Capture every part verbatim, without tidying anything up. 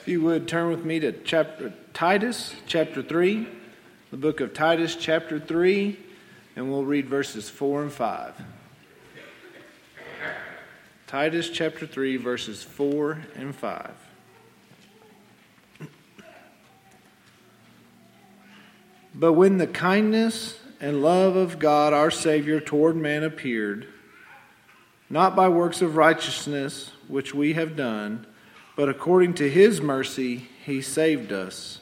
If you would turn with me to chapter Titus, chapter three, the book of Titus, chapter three, and we'll read verses four and five. Titus, chapter three, verses four and five. But when the kindness and love of God our Savior toward man appeared, not by works of righteousness which we have done, but according to his mercy he saved us,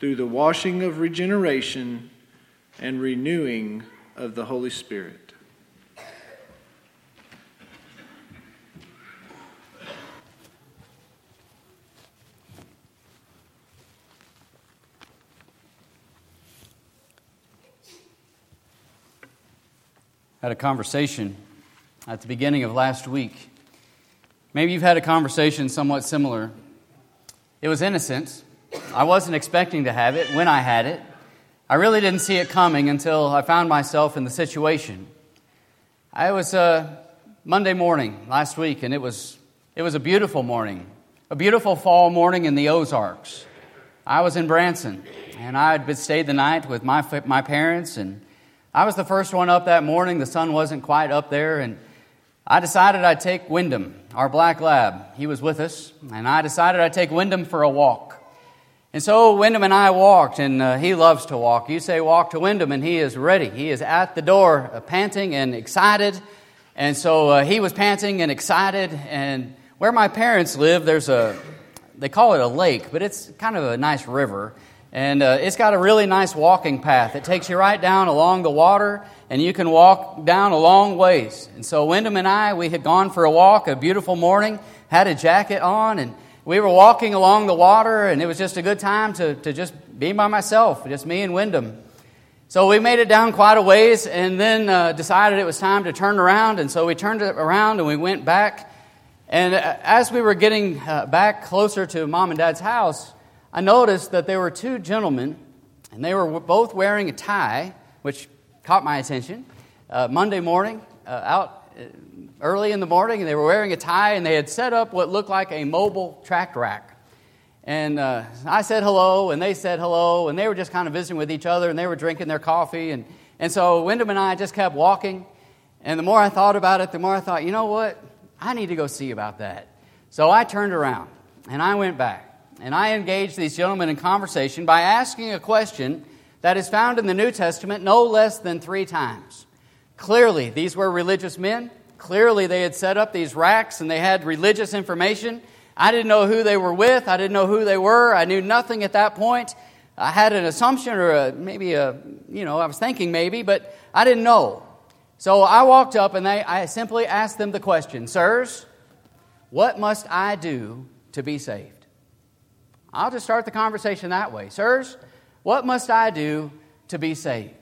through the washing of regeneration and renewing of the Holy Spirit. I had a conversation at the beginning of last week. Maybe you've had a conversation somewhat similar. It was innocent. I wasn't expecting to have it when I had it. I really didn't see it coming until I found myself in the situation. I was uh, Monday morning last week, and it was it was a beautiful morning, a beautiful fall morning in the Ozarks. I was in Branson, and I had stayed the night with my my parents, and I was the first one up that morning. The sun wasn't quite up there, and I decided I'd take Wyndham, our black lab. He was with us, and I decided I'd take Wyndham for a walk. And so Wyndham and I walked, and uh, he loves to walk. You say walk to Wyndham, and he is ready. He is at the door, uh, panting and excited. And so uh, he was panting and excited. And where my parents live, there's a, they call it a lake, but it's kind of a nice river. And uh, it's got a really nice walking path. It takes you right down along the water, and you can walk down a long ways. And so Wyndham and I, we had gone for a walk, a beautiful morning, had a jacket on, and we were walking along the water, and it was just a good time to, to just be by myself, just me and Wyndham. So we made it down quite a ways, and then uh, decided it was time to turn around, and so we turned it around, and we went back. And uh, as we were getting uh, back closer to Mom and Dad's house, I noticed that there were two gentlemen, and they were both wearing a tie, which caught my attention. Uh, Monday morning, uh, out early in the morning, and they were wearing a tie, and they had set up what looked like a mobile track rack. And uh, I said hello, and they said hello, and they were just kind of visiting with each other, and they were drinking their coffee. And, and so Wyndham and I just kept walking, and the more I thought about it, the more I thought, you know what, I need to go see about that. So I turned around, and I went back. And I engaged these gentlemen in conversation by asking a question that is found in the New Testament no less than three times. Clearly, these were religious men. Clearly, they had set up these racks and they had religious information. I didn't know who they were with. I didn't know who they were. I knew nothing at that point. I had an assumption or a, maybe a, you know, I was thinking maybe, but I didn't know. So I walked up and they, I simply asked them the question, "Sirs, what must I do to be saved?" I'll just start the conversation that way. "Sirs, what must I do to be saved?"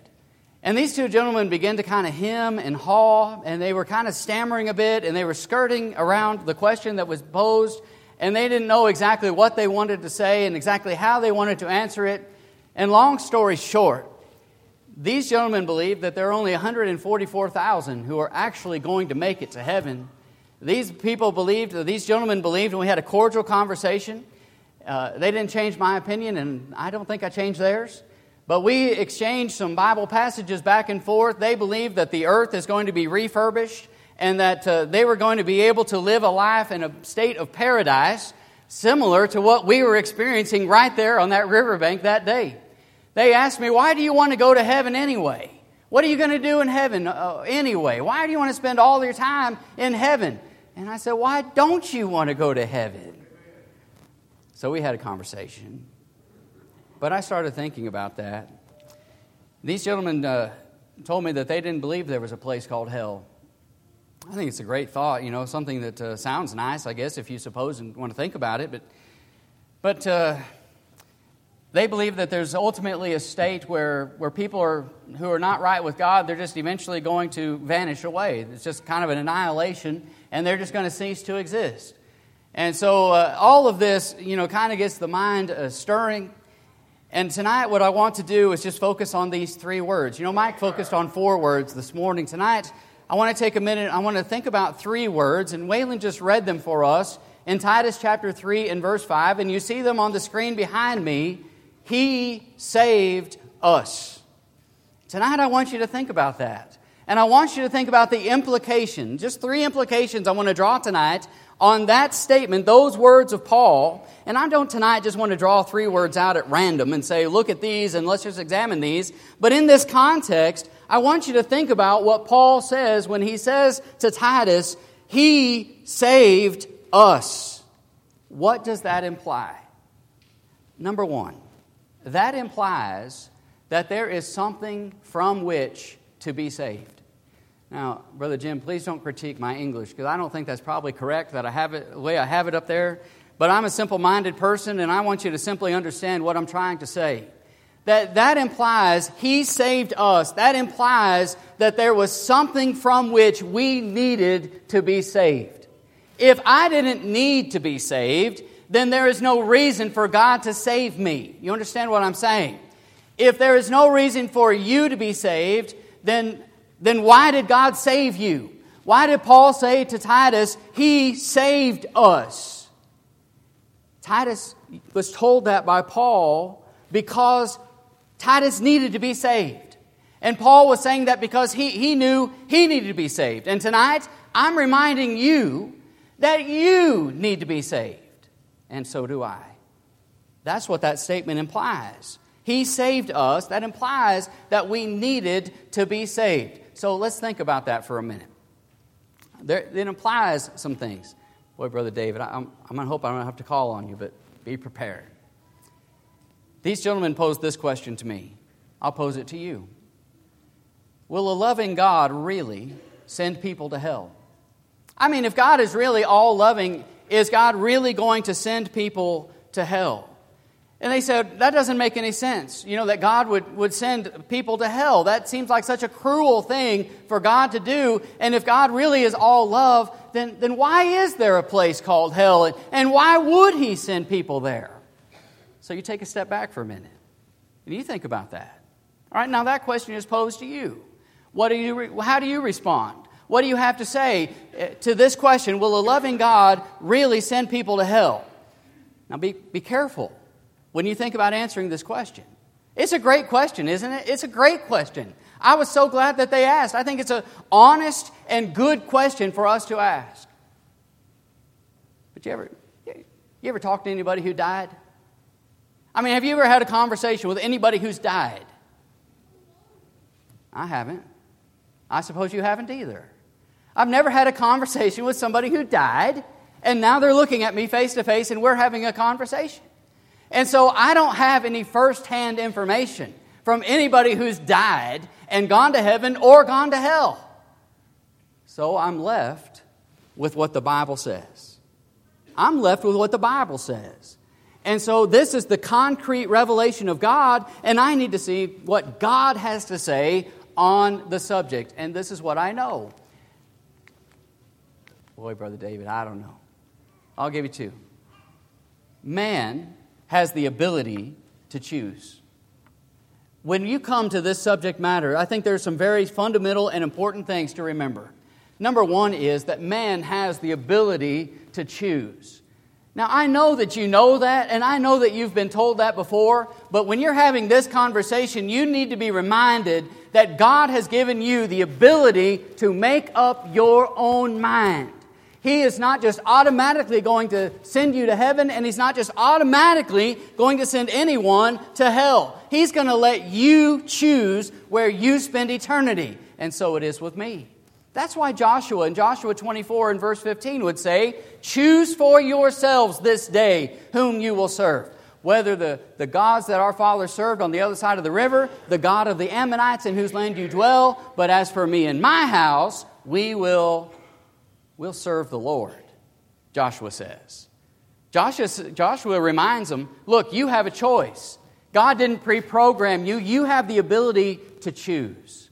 And these two gentlemen began to kind of hem and haw, and they were kind of stammering a bit, and they were skirting around the question that was posed, and they didn't know exactly what they wanted to say and exactly how they wanted to answer it. And long story short, these gentlemen believe that there are only one hundred forty-four thousand who are actually going to make it to heaven. These people believed, these gentlemen believed, and we had a cordial conversation. Uh, they didn't change my opinion, and I don't think I changed theirs. But we exchanged some Bible passages back and forth. They believed that the earth is going to be refurbished and that uh, they were going to be able to live a life in a state of paradise similar to what we were experiencing right there on that riverbank that day. They asked me, "Why do you want to go to heaven anyway? What are you going to do in heaven uh, anyway? Why do you want to spend all your time in heaven?" And I said, "Why don't you want to go to heaven?" So we had a conversation, but I started thinking about that. These gentlemen uh, told me that they didn't believe there was a place called hell. I think it's a great thought, you know, something that uh, sounds nice, I guess, if you suppose and want to think about it. But, but uh, they believe that there's ultimately a state where where people are who are not right with God, they're just eventually going to vanish away. It's just kind of an annihilation, and they're just going to cease to exist. And so uh, all of this, you know, kind of gets the mind uh, stirring. And tonight what I want to do is just focus on these three words. You know, Mike focused on four words this morning. Tonight I want to take a minute. I want to think about three words. And Waylon just read them for us. in Titus chapter three and verse five, and you see them on the screen behind me, He saved us. Tonight I want you to think about that. And I want you to think about the implication, just three implications I want to draw tonight on that statement, those words of Paul. And I don't tonight just want to draw three words out at random and say, look at these and let's just examine these. But in this context, I want you to think about what Paul says when he says to Titus, He saved us. What does that imply? Number one, that implies that there is something from which to be saved. Now, Brother Jim, please don't critique my English, because I don't think that's probably correct, that I have it, the way I have it up there. But I'm a simple-minded person, and I want you to simply understand what I'm trying to say. That that implies He saved us. That implies that there was something from which we needed to be saved. If I didn't need to be saved, then there is no reason for God to save me. You understand what I'm saying? If there is no reason for you to be saved, then... Then why did God save you? Why did Paul say to Titus, He saved us? Titus was told that by Paul because Titus needed to be saved. And Paul was saying that because he, he knew he needed to be saved. And tonight, I'm reminding you that you need to be saved. And so do I. That's what that statement implies. He saved us. That implies that we needed to be saved. So let's think about that for a minute. There, it implies some things. Boy, Brother David, I'm, I'm going to hope I don't have to call on you, but be prepared. These gentlemen posed this question to me. I'll pose it to you. Will a loving God really send people to hell? I mean, if God is really all loving, is God really going to send people to hell? And they said, that doesn't make any sense, you know, that God would, would send people to hell. That seems like such a cruel thing for God to do. And if God really is all love, then, then why is there a place called hell? And, and why would He send people there? So you take a step back for a minute, and you think about that. All right, now that question is posed to you. What do you? Re- how do you respond? What do you have to say to this question, will a loving God really send people to hell? Now be, be careful when you think about answering this question. It's a great question, isn't it? It's a great question. I was so glad that they asked. I think it's an honest and good question for us to ask. But you ever, you ever talk to anybody who died? I mean, have you ever had a conversation with anybody who's died? I haven't. I suppose you haven't either. I've never had a conversation with somebody who died, and now they're looking at me face to face, and we're having a conversation. And so I don't have any first-hand information from anybody who's died and gone to heaven or gone to hell. So I'm left with what the Bible says. I'm left with what the Bible says. And so this is the concrete revelation of God, and I need to see what God has to say on the subject. And this is what I know. Boy, Brother David, I don't know. I'll give you two. Man has the ability to choose. When you come to this subject matter, I think there's some very fundamental and important things to remember. Number one is that man has the ability to choose. Now, I know that you know that, and I know that you've been told that before, but when you're having this conversation, you need to be reminded that God has given you the ability to make up your own mind. He is not just automatically going to send you to heaven, and He's not just automatically going to send anyone to hell. He's going to let you choose where you spend eternity, and so it is with me. That's why Joshua in Joshua twenty-four and verse fifteen would say, choose for yourselves this day whom you will serve, whether the, the gods that our fathers served on the other side of the river, the God of the Ammonites in whose land you dwell, but as for me and my house, we will We'll serve the Lord, Joshua says. Joshua, Joshua reminds them, look, you have a choice. God didn't pre-program you. You have the ability to choose.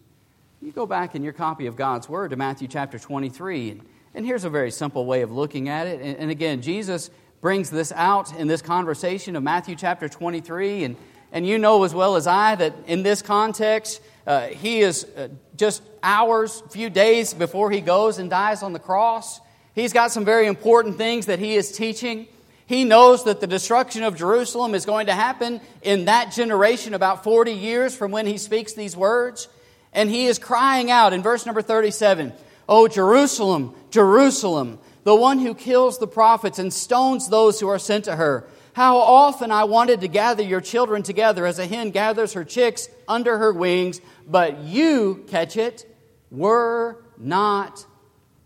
You go back in your copy of God's Word to Matthew chapter twenty-three, and, and here's a very simple way of looking at it. And, and again, Jesus brings this out in this conversation of Matthew chapter twenty-three, and, and you know as well as I that in this context, Uh, he is uh, just hours, few days before He goes and dies on the cross. He's got some very important things that he is teaching. He knows that the destruction of Jerusalem is going to happen in that generation, about forty years from when he speaks these words. And he is crying out in verse number thirty-seven, "O Jerusalem, Jerusalem, the one who kills the prophets and stones those who are sent to her. How often I wanted to gather your children together as a hen gathers her chicks under her wings, but you, catch it, were not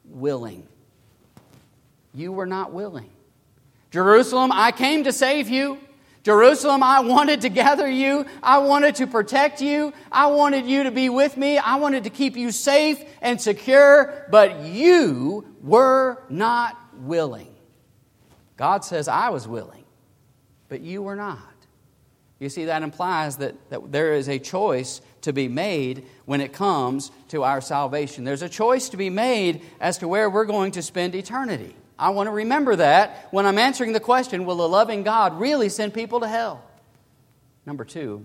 willing." You were not willing. Jerusalem, I came to save you. Jerusalem, I wanted to gather you. I wanted to protect you. I wanted you to be with me. I wanted to keep you safe and secure, but you were not willing. God says, I was willing, but you were not. You see, that implies that, that there is a choice to be made when it comes to our salvation. There's a choice to be made as to where we're going to spend eternity. I want to remember that when I'm answering the question, will a loving God really send people to hell? Number two,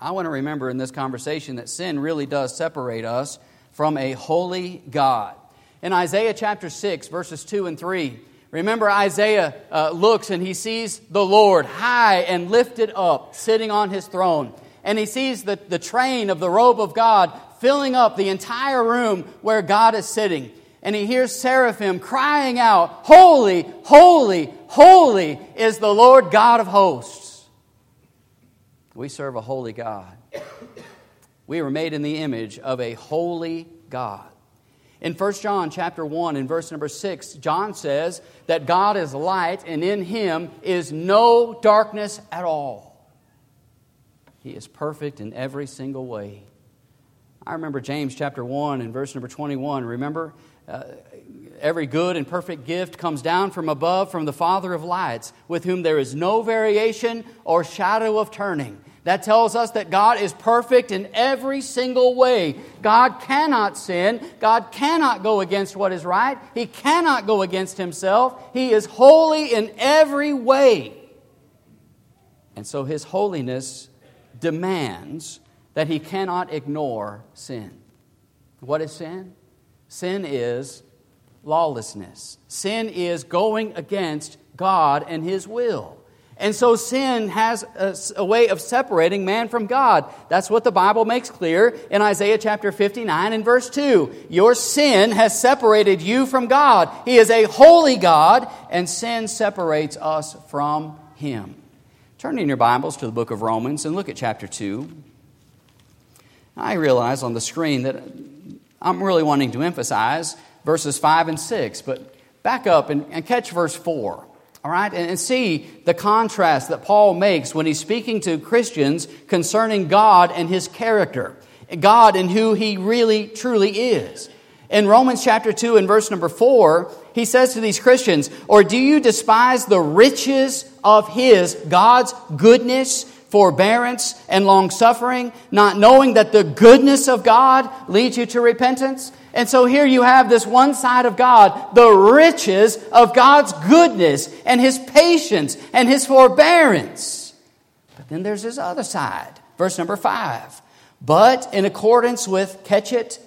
I want to remember in this conversation that sin really does separate us from a holy God. In Isaiah chapter six, verses two and three, remember Isaiah uh, looks and he sees the Lord high and lifted up, sitting on his throne. And he sees the, the train of the robe of God filling up the entire room where God is sitting. And he hears seraphim crying out, "Holy, holy, holy is the Lord God of hosts." We serve a holy God. We were made in the image of a holy God. In First John chapter one, in verse number six, John says that God is light and in him is no darkness at all. He is perfect in every single way. I remember James chapter one and verse number twenty-one. Remember? Uh, every good and perfect gift comes down from above, from the Father of lights, with whom there is no variation or shadow of turning. That tells us that God is perfect in every single way. God cannot sin. God cannot go against what is right. He cannot go against himself. He is holy in every way. And so his holiness demands that he cannot ignore sin. What is sin? Sin is lawlessness. Sin is going against God and his will. And so sin has a, a way of separating man from God. That's what the Bible makes clear in Isaiah chapter fifty-nine and verse two. Your sin has separated you from God. He is a holy God, and sin separates us from him. Turn in your Bibles to the book of Romans and look at chapter two. I realize on the screen that I'm really wanting to emphasize verses five and six, but back up and, and catch verse four, all right? And, and see the contrast that Paul makes when he's speaking to Christians concerning God and his character, God and who he really, truly is. In Romans chapter two and verse number four, he says to these Christians, "Or do you despise the riches of his," God's, "goodness, forbearance and long-suffering, not knowing that the goodness of God leads you to repentance?" And so here you have this one side of God, the riches of God's goodness and his patience and his forbearance. But then there's this other side, verse number five. "But in accordance with," catch it,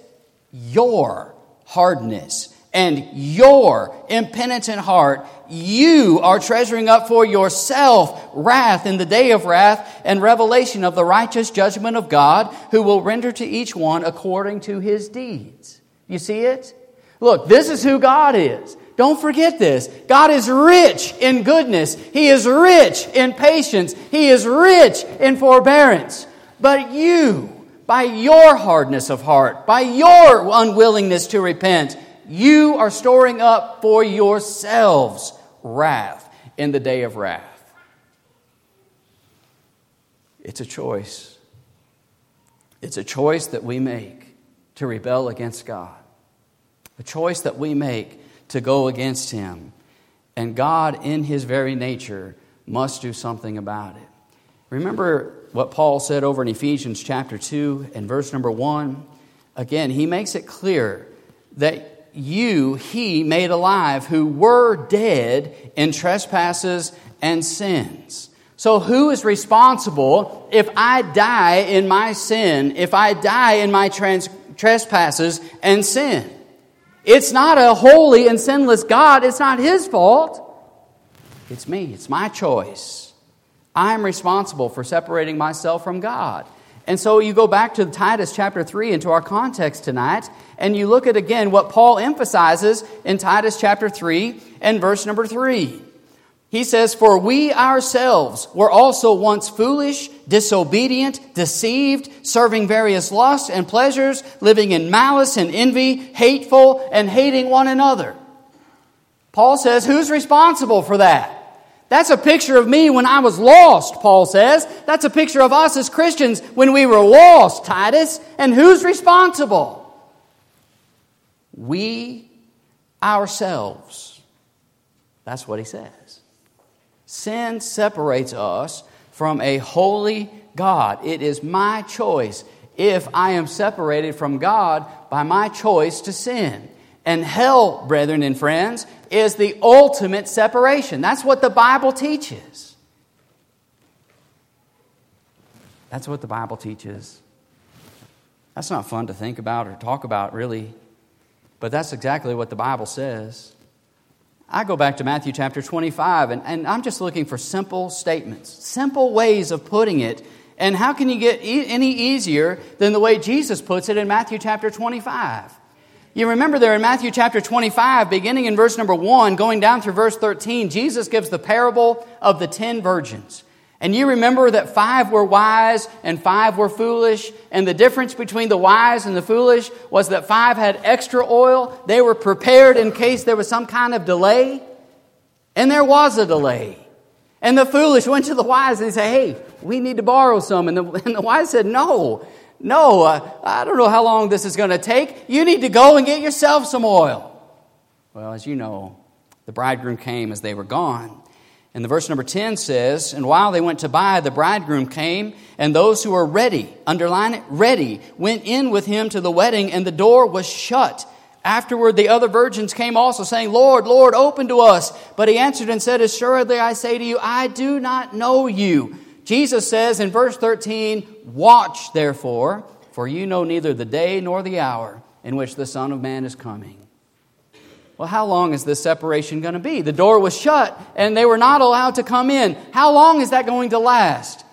"your hardness and your impenitent heart, you are treasuring up for yourself wrath in the day of wrath and revelation of the righteous judgment of God, who will render to each one according to his deeds." You see it? Look, this is who God is. Don't forget this. God is rich in goodness. He is rich in patience. He is rich in forbearance. But you, by your hardness of heart, by your unwillingness to repent, you are storing up for yourselves wrath in the day of wrath. It's a choice. It's a choice that we make to rebel against God. A choice that we make to go against him. And God, in his very nature, must do something about it. Remember what Paul said over in Ephesians chapter two and verse number one? Again, he makes it clear that you he made alive who were dead in trespasses and sins. So who is responsible if I die in my sin, if I die in my trans- trespasses and sin? It's not a holy and sinless God. It's not His fault. It's me. It's my choice. I'm responsible for separating myself from God. And so you go back to Titus chapter three into our context tonight, and you look at again what Paul emphasizes in Titus chapter three and verse number three. He says, "For we ourselves were also once foolish, disobedient, deceived, serving various lusts and pleasures, living in malice and envy, hateful, and hating one another." Paul says, who's responsible for that? That's a picture of me when I was lost, Paul says. That's a picture of us as Christians when we were lost, Titus. And who's responsible? We ourselves. That's what he says. Sin separates us from a holy God. It is my choice if I am separated from God by my choice to sin. And hell, brethren and friends, is the ultimate separation. That's what the Bible teaches. That's what the Bible teaches. That's not fun to think about or talk about, really. But that's exactly what the Bible says. I go back to Matthew chapter twenty-five, and, and I'm just looking for simple statements, simple ways of putting it. And how can you get e- any easier than the way Jesus puts it in Matthew chapter twenty-five? You remember there in Matthew chapter twenty-five, beginning in verse number one, going down through verse thirteen, Jesus gives the parable of the ten virgins. And you remember that five were wise and five were foolish. And the difference between the wise and the foolish was that five had extra oil. They were prepared in case there was some kind of delay. And there was a delay. And the foolish went to the wise and said, hey, we need to borrow some. And the, and the wise said, no. No, uh, I don't know how long this is going to take. You need to go and get yourself some oil. Well, as you know, the bridegroom came as they were gone. And the verse number ten says, and while they went to buy, the bridegroom came, and those who were ready, underline it, ready, went in with him to the wedding, and the door was shut. Afterward, the other virgins came also, saying, Lord, Lord, open to us. But he answered and said, assuredly, I say to you, I do not know you. Jesus says in verse thirteen, watch therefore, for you know neither the day nor the hour in which the Son of Man is coming. Well, how long is this separation going to be? The door was shut and they were not allowed to come in. How long is that going to last?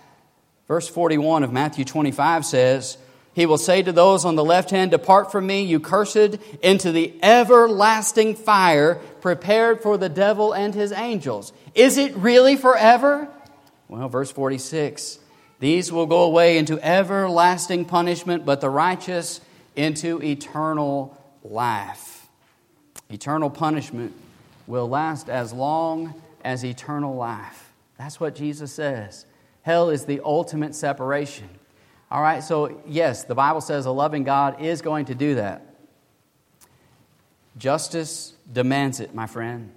Verse forty-one of Matthew twenty-five says, he will say to those on the left hand, depart from me, you cursed, into the everlasting fire prepared for the devil and his angels. Is it really forever? Well, verse forty-six, these will go away into everlasting punishment, but the righteous into eternal life. Eternal punishment will last as long as eternal life. That's what Jesus says. Hell is the ultimate separation. All right, so yes, the Bible says a loving God is going to do that. Justice demands it, my friend.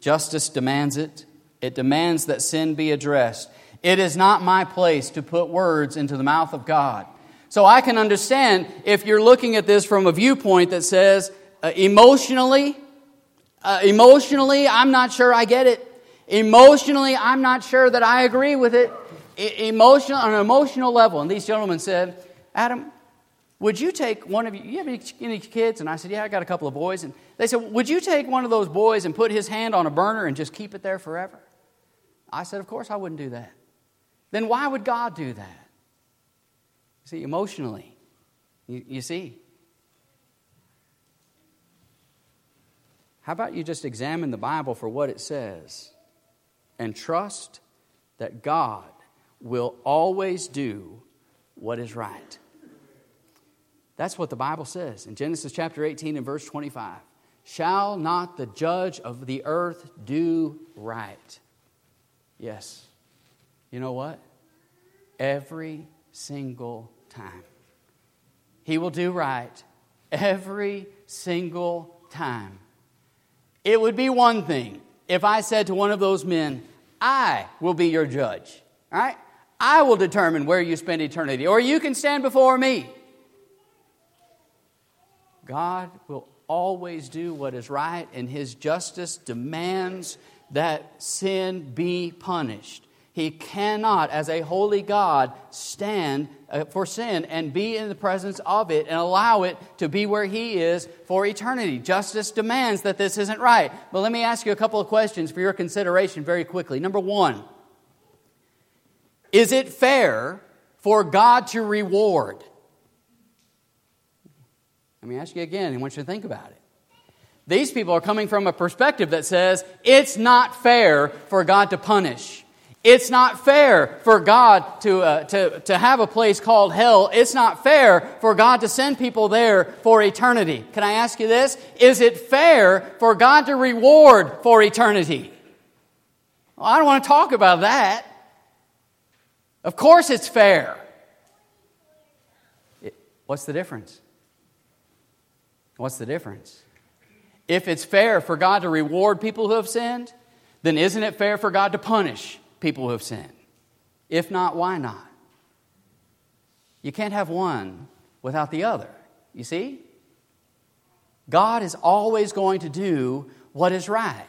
Justice demands it. It demands that sin be addressed. It is not my place to put words into the mouth of God. So I can understand if you're looking at this from a viewpoint that says, uh, emotionally, uh, emotionally, I'm not sure I get it. Emotionally, I'm not sure that I agree with it. E- emotional, on an emotional level. And these gentlemen said, Adam, would you take one of you, you have any, any kids? And I said, yeah, I got a couple of boys. And they said, would you take one of those boys and put his hand on a burner and just keep it there forever? I said, of course I wouldn't do that. Then why would God do that? See, emotionally, you, you see. How about you just examine the Bible for what it says and trust that God will always do what is right. That's what the Bible says in Genesis chapter eighteen and verse twenty-five. Shall not the judge of the earth do right? Yes. You know what? Every single time. He will do right every single time. It would be one thing if I said to one of those men, I will be your judge. All right? I will determine where you spend eternity, or you can stand before me. God will always do what is right, and His justice demands that sin be punished. He cannot, as a holy God, stand for sin and be in the presence of it and allow it to be where He is for eternity. Justice demands that this isn't right. But let me ask you a couple of questions for your consideration very quickly. Number one, is it fair for God to reward? Let me ask you again. I want you to think about it. These people are coming from a perspective that says it's not fair for God to punish. It's not fair for God to uh, to to have a place called hell. It's not fair for God to send people there for eternity. Can I ask you this? Is it fair for God to reward for eternity? Well, I don't want to talk about that. Of course it's fair. It, what's the difference? What's the difference? If it's fair for God to reward people who have sinned, then isn't it fair for God to punish people who have sinned? If not, why not? You can't have one without the other. You see? God is always going to do what is right.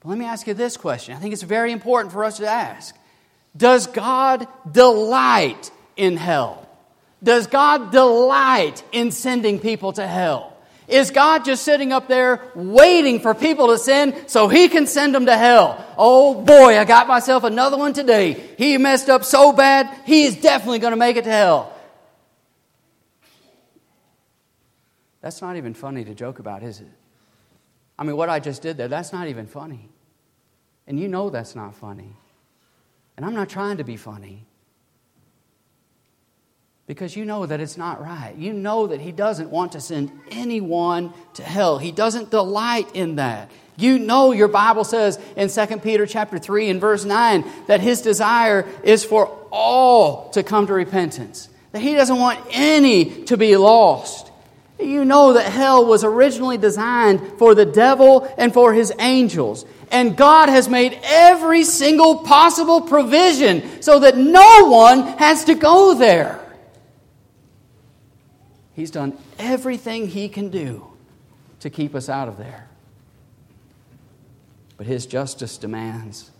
But let me ask you this question. I think it's very important for us to ask. Does God delight in hell? Does God delight in sending people to hell? Is God just sitting up there waiting for people to sin so He can send them to hell? Oh boy, I got myself another one today. He messed up so bad, he is definitely going to make it to hell. That's not even funny to joke about, is it? I mean, what I just did there, that's not even funny. And you know that's not funny. And I'm not trying to be funny. Because you know that it's not right. You know that He doesn't want to send anyone to hell. He doesn't delight in that. You know your Bible says in Second Peter chapter three and verse nine that His desire is for all to come to repentance. That He doesn't want any to be lost. You know that hell was originally designed for the devil and for his angels. And God has made every single possible provision so that no one has to go there. He's done everything He can do to keep us out of there. But His justice demands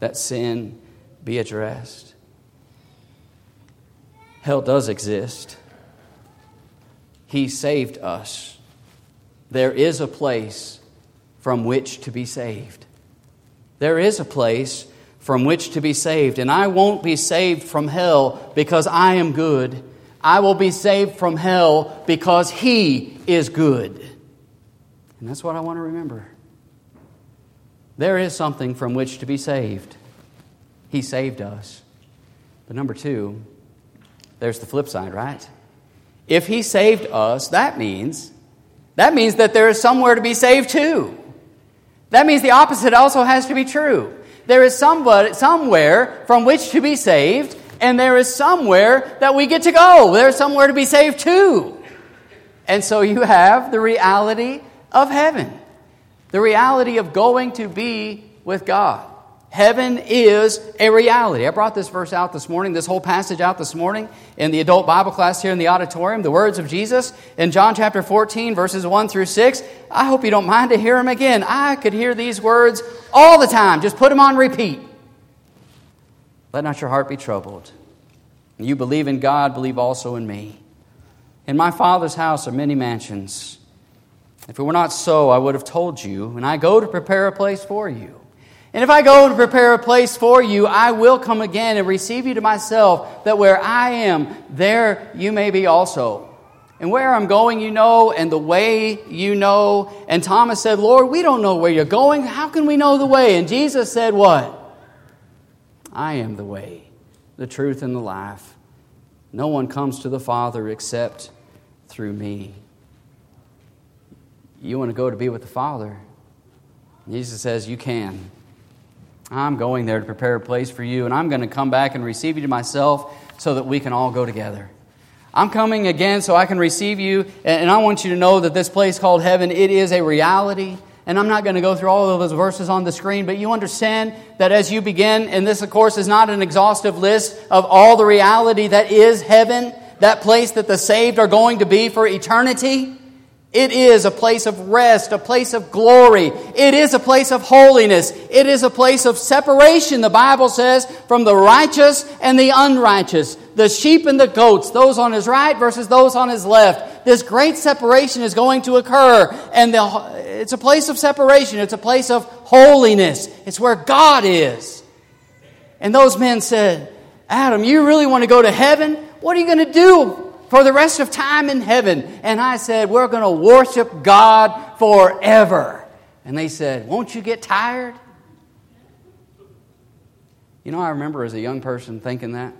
that sin be addressed. Hell does exist. He saved us. There is a place from which to be saved. There is a place from which to be saved. And I won't be saved from hell because I am good. I will be saved from hell because He is good. And that's what I want to remember. There is something from which to be saved. He saved us. But number two, there's the flip side, right? If He saved us, that means, that means that there is somewhere to be saved too. That means the opposite also has to be true. There is somebody, somewhere from which to be saved, and there is somewhere that we get to go. There is somewhere to be saved too. And so you have the reality of heaven. The reality of going to be with God. Heaven is a reality. I brought this verse out this morning, this whole passage out this morning in the adult Bible class here in the auditorium. The words of Jesus in John chapter fourteen, verses one through six. I hope you don't mind to hear them again. I could hear these words all the time. Just put them on repeat. Let not your heart be troubled. You believe in God, believe also in me. In my Father's house are many mansions. If it were not so, I would have told you, and I go to prepare a place for you. And if I go to prepare a place for you, I will come again and receive you to myself, that where I am, there you may be also. And where I'm going, you know, and the way you know. And Thomas said, Lord, we don't know where you're going. How can we know the way? And Jesus said what? I am the way, the truth, and the life. No one comes to the Father except through me. You want to go to be with the Father? Jesus says, you can. I'm going there to prepare a place for you, and I'm going to come back and receive you to myself so that we can all go together. I'm coming again so I can receive you, and I want you to know that this place called heaven, it is a reality. And I'm not going to go through all of those verses on the screen, but you understand that as you begin, and this, of course, is not an exhaustive list of all the reality that is heaven, that place that the saved are going to be for eternity. It is a place of rest, a place of glory. It is a place of holiness. It is a place of separation, the Bible says, from the righteous and the unrighteous. The sheep and the goats, those on his right versus those on his left. This great separation is going to occur. And the, it's a place of separation. It's a place of holiness. It's where God is. And those men said, Adam, you really want to go to heaven? What are you going to do for the rest of time in heaven? And I said, we're going to worship God forever. And they said, won't you get tired? You know, I remember as a young person thinking that.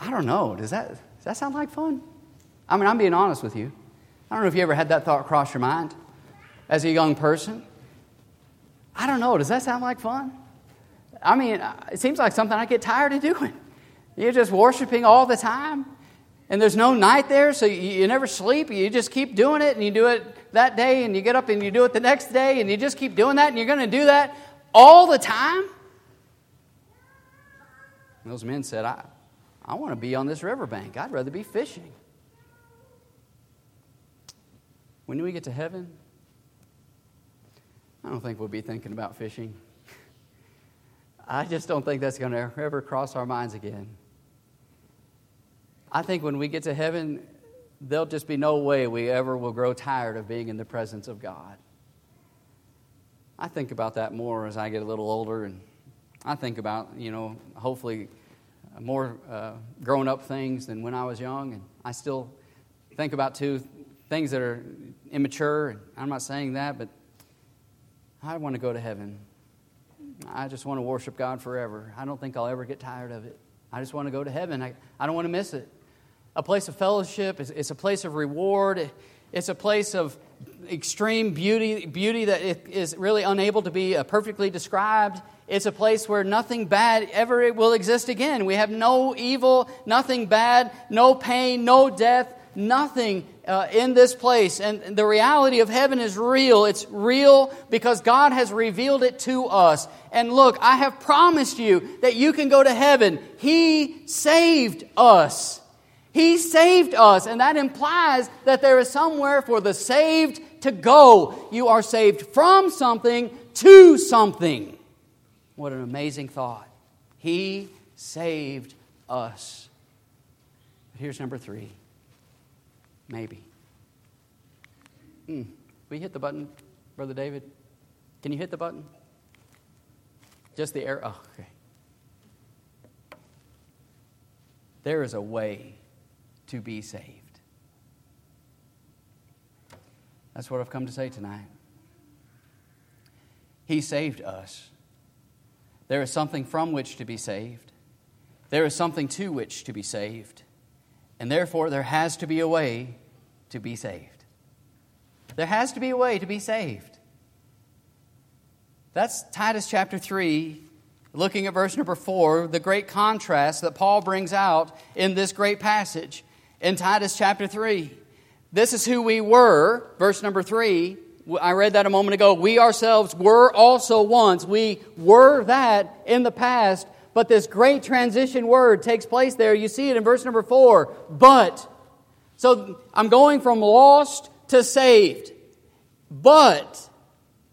I don't know. Does that, does that sound like fun? I mean, I'm being honest with you. I don't know if you ever had that thought cross your mind as a young person. I don't know. Does that sound like fun? I mean, it seems like something I get tired of doing. You're just worshiping all the time, and there's no night there, so you, you never sleep. You just keep doing it, and you do it that day, and you get up and you do it the next day, and you just keep doing that, and you're going to do that all the time. And those men said, I, I want to be on this riverbank. I'd rather be fishing. When we get to heaven, I don't think we'll be thinking about fishing. I just don't think that's going to ever cross our minds again. I think when we get to heaven, there'll just be no way we ever will grow tired of being in the presence of God. I think about that more as I get a little older, and I think about, you know, hopefully more uh, grown-up things than when I was young, and I still think about, too, things that are immature, and I'm not saying that, but I want to go to heaven. I just want to worship God forever. I don't think I'll ever get tired of it. I just want to go to heaven. I, I don't want to miss it. A place of fellowship. It's, it's a place of reward. It's a place of extreme beauty, beauty that is really unable to be perfectly described. It's a place where nothing bad ever will exist again. We have no evil, nothing bad, no pain, no death, nothing uh, in this place. And the reality of heaven is real. It's real because God has revealed it to us. And look, I have promised you that you can go to heaven. He saved us. He saved us. And that implies that there is somewhere for the saved to go. You are saved from something to something. What an amazing thought. He saved us. But here's number three. Maybe. Mm. Will you hit the button, Brother David? Can you hit the button? Just the air. Oh, okay. There is a way to be saved. That's what I've come to say tonight. He saved us. There is something from which to be saved. There is something to which to be saved. And therefore, there has to be a way to be saved. There has to be a way to be saved. That's Titus chapter three, looking at verse number four, the great contrast that Paul brings out in this great passage. In Titus chapter three, this is who we were, verse number three. I read that a moment ago. We ourselves were also once. We were that in the past. But this great transition word takes place there. You see it in verse number four. But. So I'm going from lost to saved. But.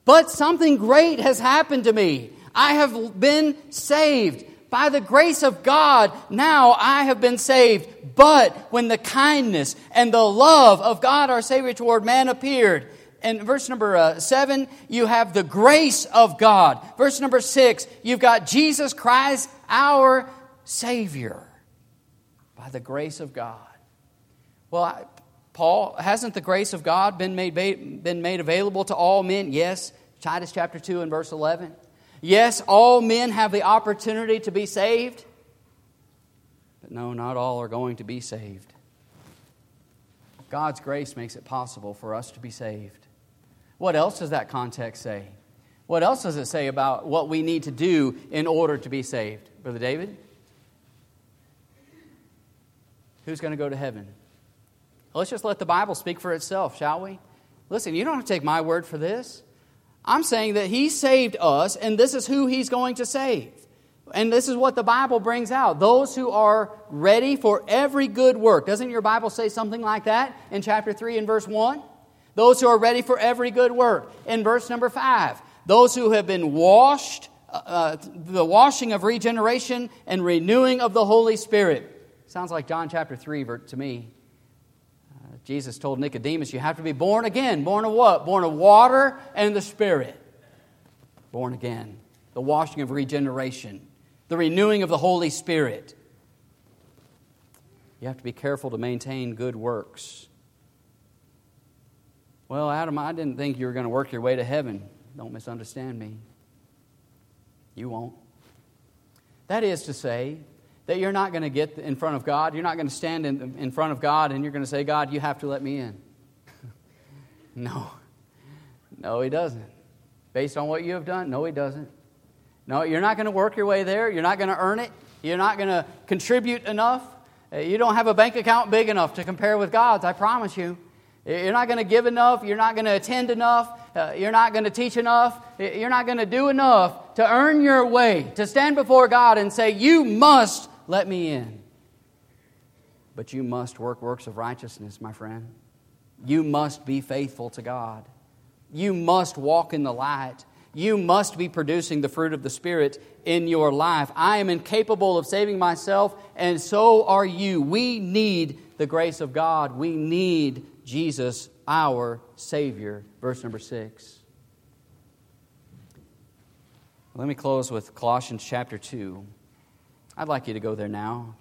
But something great has happened to me. I have been saved. By the grace of God, now I have been saved. But when the kindness and the love of God our Savior toward man appeared. In verse number uh, seven, you have the grace of God. Verse number six, you've got Jesus Christ, our Savior, by the grace of God. Well, I, Paul, hasn't the grace of God been made been made available to all men? Yes, Titus chapter two and verse eleven. Yes, all men have the opportunity to be saved. But no, not all are going to be saved. God's grace makes it possible for us to be saved. What else does that context say? What else does it say about what we need to do in order to be saved? Brother David? Who's going to go to heaven? Let's just let the Bible speak for itself, shall we? Listen, you don't have to take my word for this. I'm saying that He saved us, and this is who He's going to save. And this is what the Bible brings out. Those who are ready for every good work. Doesn't your Bible say something like that in chapter three and verse one? Those who are ready for every good work. In verse number five, those who have been washed, uh, the washing of regeneration and renewing of the Holy Spirit. Sounds like John chapter three to me. Uh, Jesus told Nicodemus, you have to be born again. Born of what? Born of water and the Spirit. Born again. The washing of regeneration. The renewing of the Holy Spirit. You have to be careful to maintain good works. Well, Adam, I didn't think you were going to work your way to heaven. Don't misunderstand me. You won't. That is to say that you're not going to get in front of God. You're not going to stand in, in front of God and you're going to say, God, you have to let me in. No. No, He doesn't. Based on what you have done? No, He doesn't. No, you're not going to work your way there. You're not going to earn it. You're not going to contribute enough. You don't have a bank account big enough to compare with God's, I promise you. You're not going to give enough. You're not going to attend enough. Uh, you're not going to teach enough. You're not going to do enough to earn your way, to stand before God and say, you must let me in. But you must work works of righteousness, my friend. You must be faithful to God. You must walk in the light. You must be producing the fruit of the Spirit in your life. I am incapable of saving myself, and so are you. We need the grace of God. We need Jesus, our Savior. Verse number six. Let me close with Colossians chapter two. I'd like you to go there now.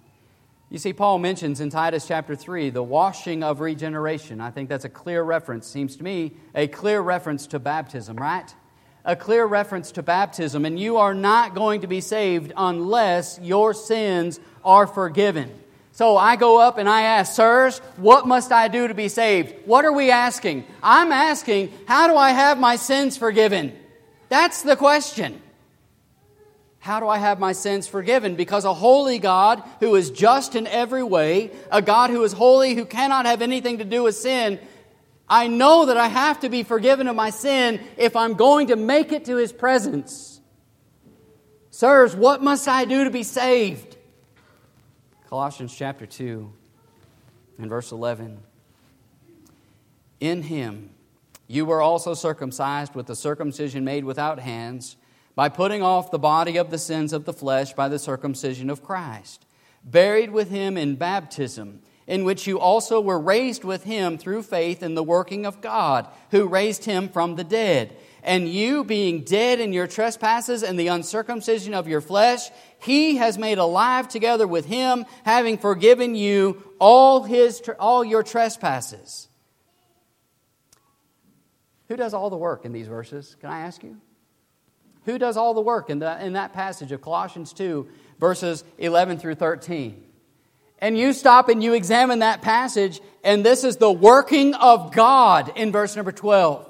You see, Paul mentions in Titus chapter three the washing of regeneration. I think that's a clear reference, seems to me, a clear reference to baptism, right? A clear reference to baptism. And you are not going to be saved unless your sins are forgiven. So I go up and I ask, sirs, what must I do to be saved? What are we asking? I'm asking, how do I have my sins forgiven? That's the question. How do I have my sins forgiven? Because a holy God who is just in every way, a God who is holy, who cannot have anything to do with sin, I know that I have to be forgiven of my sin if I'm going to make it to His presence. Sirs, what must I do to be saved? Colossians chapter two and verse eleven. In Him you were also circumcised with the circumcision made without hands, by putting off the body of the sins of the flesh by the circumcision of Christ, buried with Him in baptism, in which you also were raised with Him through faith in the working of God, who raised Him from the dead. And you, being dead in your trespasses and the uncircumcision of your flesh, He has made alive together with Him, having forgiven you all his all your trespasses. Who does all the work in these verses? Can I ask you? Who does all the work in, the, in that passage of Colossians two, verses eleven through thirteen? And you stop and you examine that passage, and this is the working of God in verse number twelve.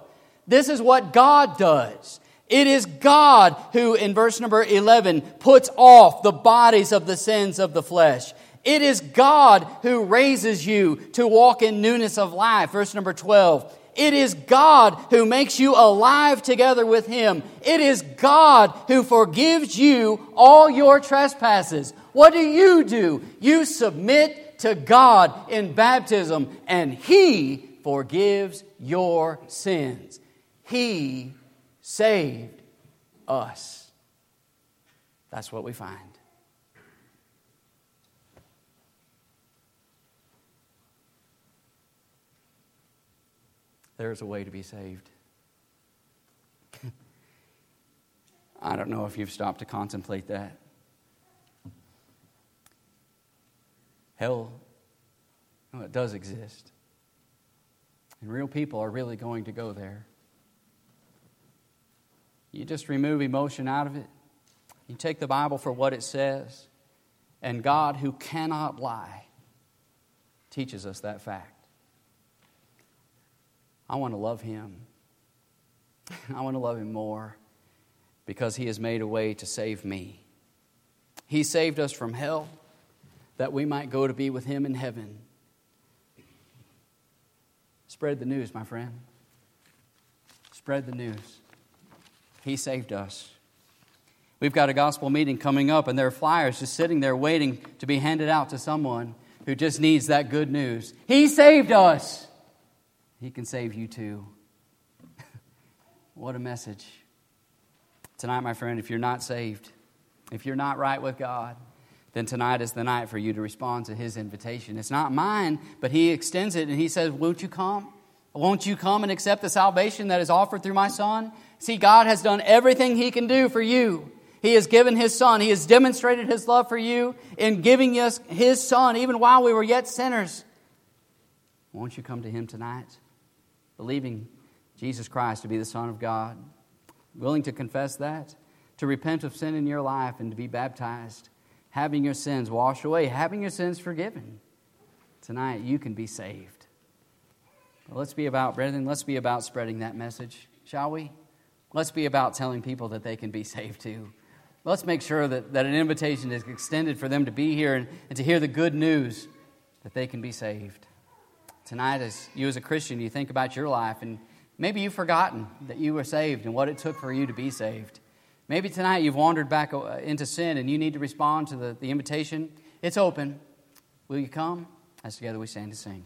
This is what God does. It is God who, in verse number eleven, puts off the bodies of the sins of the flesh. It is God who raises you to walk in newness of life. Verse number twelve. It is God who makes you alive together with Him. It is God who forgives you all your trespasses. What do you do? You submit to God in baptism, and He forgives your sins. He saved us. That's what we find. There's a way to be saved. I don't know if you've stopped to contemplate that. Hell, well, it does exist. And real people are really going to go there. You just remove emotion out of it. You take the Bible for what it says. And God, who cannot lie, teaches us that fact. I want to love Him. I want to love Him more because He has made a way to save me. He saved us from hell that we might go to be with Him in heaven. Spread the news, my friend. Spread the news. He saved us. We've got a gospel meeting coming up, and there are flyers just sitting there waiting to be handed out to someone who just needs that good news. He saved us. He can save you too. What a message. Tonight, my friend, if you're not saved, if you're not right with God, then tonight is the night for you to respond to His invitation. It's not mine, but He extends it, and He says, won't you come? Won't you come and accept the salvation that is offered through my Son? See, God has done everything He can do for you. He has given His Son. He has demonstrated His love for you in giving us His Son, even while we were yet sinners. Won't you come to Him tonight, believing Jesus Christ to be the Son of God, willing to confess that, to repent of sin in your life, and to be baptized, having your sins washed away, having your sins forgiven? Tonight, you can be saved. But let's be about, brethren, let's be about spreading that message, shall we? Let's be about telling people that they can be saved too. Let's make sure that, that an invitation is extended for them to be here and, and to hear the good news that they can be saved. Tonight, as you as a Christian, you think about your life, and maybe you've forgotten that you were saved and what it took for you to be saved. Maybe tonight you've wandered back into sin and you need to respond to the, the invitation. It's open. Will you come? As together we stand to sing.